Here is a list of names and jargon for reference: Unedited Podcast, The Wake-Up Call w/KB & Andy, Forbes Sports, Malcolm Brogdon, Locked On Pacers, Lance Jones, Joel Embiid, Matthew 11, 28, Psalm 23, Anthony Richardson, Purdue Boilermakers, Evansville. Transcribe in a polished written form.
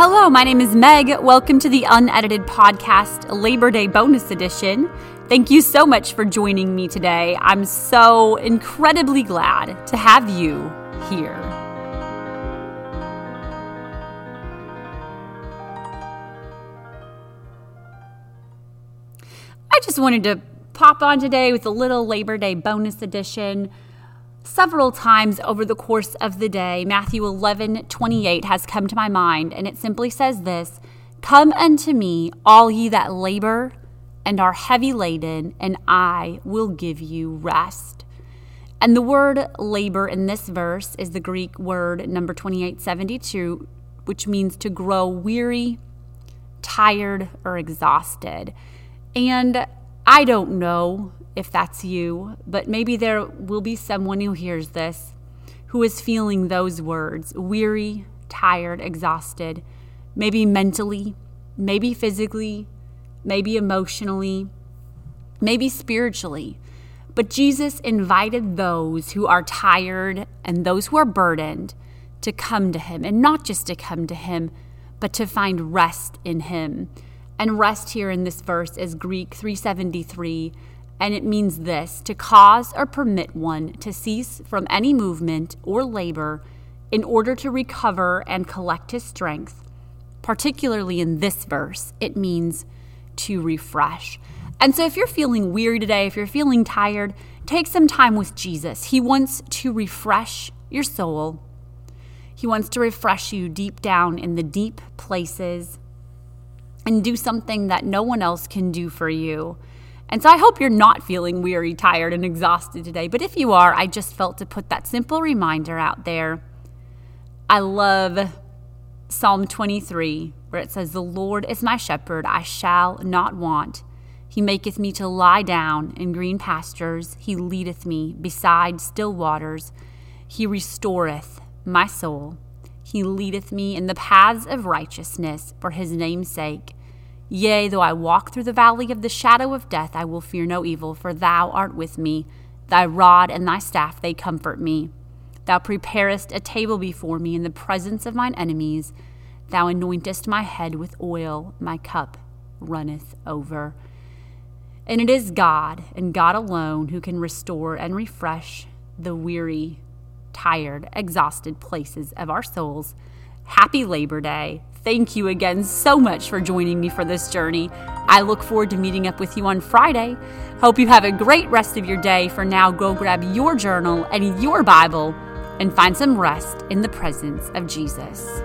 Hello, my name is Meg. Welcome to the Unedited Podcast Labor Day Bonus Edition. Thank you so much for joining me today. I'm so incredibly glad to have you here. I just wanted to pop on today with a little Labor Day Bonus Edition. Several times over the course of the day, Matthew 11, 28 has come to my mind, and it simply says this: "Come unto me, all ye that labor and are heavy laden, and I will give you rest." And the word labor in this verse is the Greek word number 2872, which means to grow weary, tired, or exhausted. And I don't know if that's you, but maybe there will be someone who hears this who is feeling those words: weary, tired, exhausted, maybe mentally, maybe physically, maybe emotionally, maybe spiritually. But Jesus invited those who are tired and those who are burdened to come to him, and not just to come to him, but to find rest in him. And rest here in this verse is Greek 373. And it means this: to cause or permit one to cease from any movement or labor in order to recover and collect his strength. Particularly in this verse, it means to refresh. And so if you're feeling weary today, if you're feeling tired, take some time with Jesus. He wants to refresh your soul. He wants to refresh you deep down in the deep places and do something that no one else can do for you. And so I hope you're not feeling weary, tired, and exhausted today. But if you are, I just felt to put that simple reminder out there. I love Psalm 23, where it says, "The Lord is my shepherd, I shall not want. He maketh me to lie down in green pastures. He leadeth me beside still waters. He restoreth my soul. He leadeth me in the paths of righteousness for his name's sake. Yea, though I walk through the valley of the shadow of death, I will fear no evil, for thou art with me. Thy rod and thy staff, they comfort me. Thou preparest a table before me in the presence of mine enemies. Thou anointest my head with oil, my cup runneth over." And it is God, and God alone, who can restore and refresh the weary, tired, exhausted places of our souls. Happy Labor Day. Thank you again so much for joining me for this journey. I look forward to meeting up with you on Friday. Hope you have a great rest of your day. For now, go grab your journal and your Bible and find some rest in the presence of Jesus.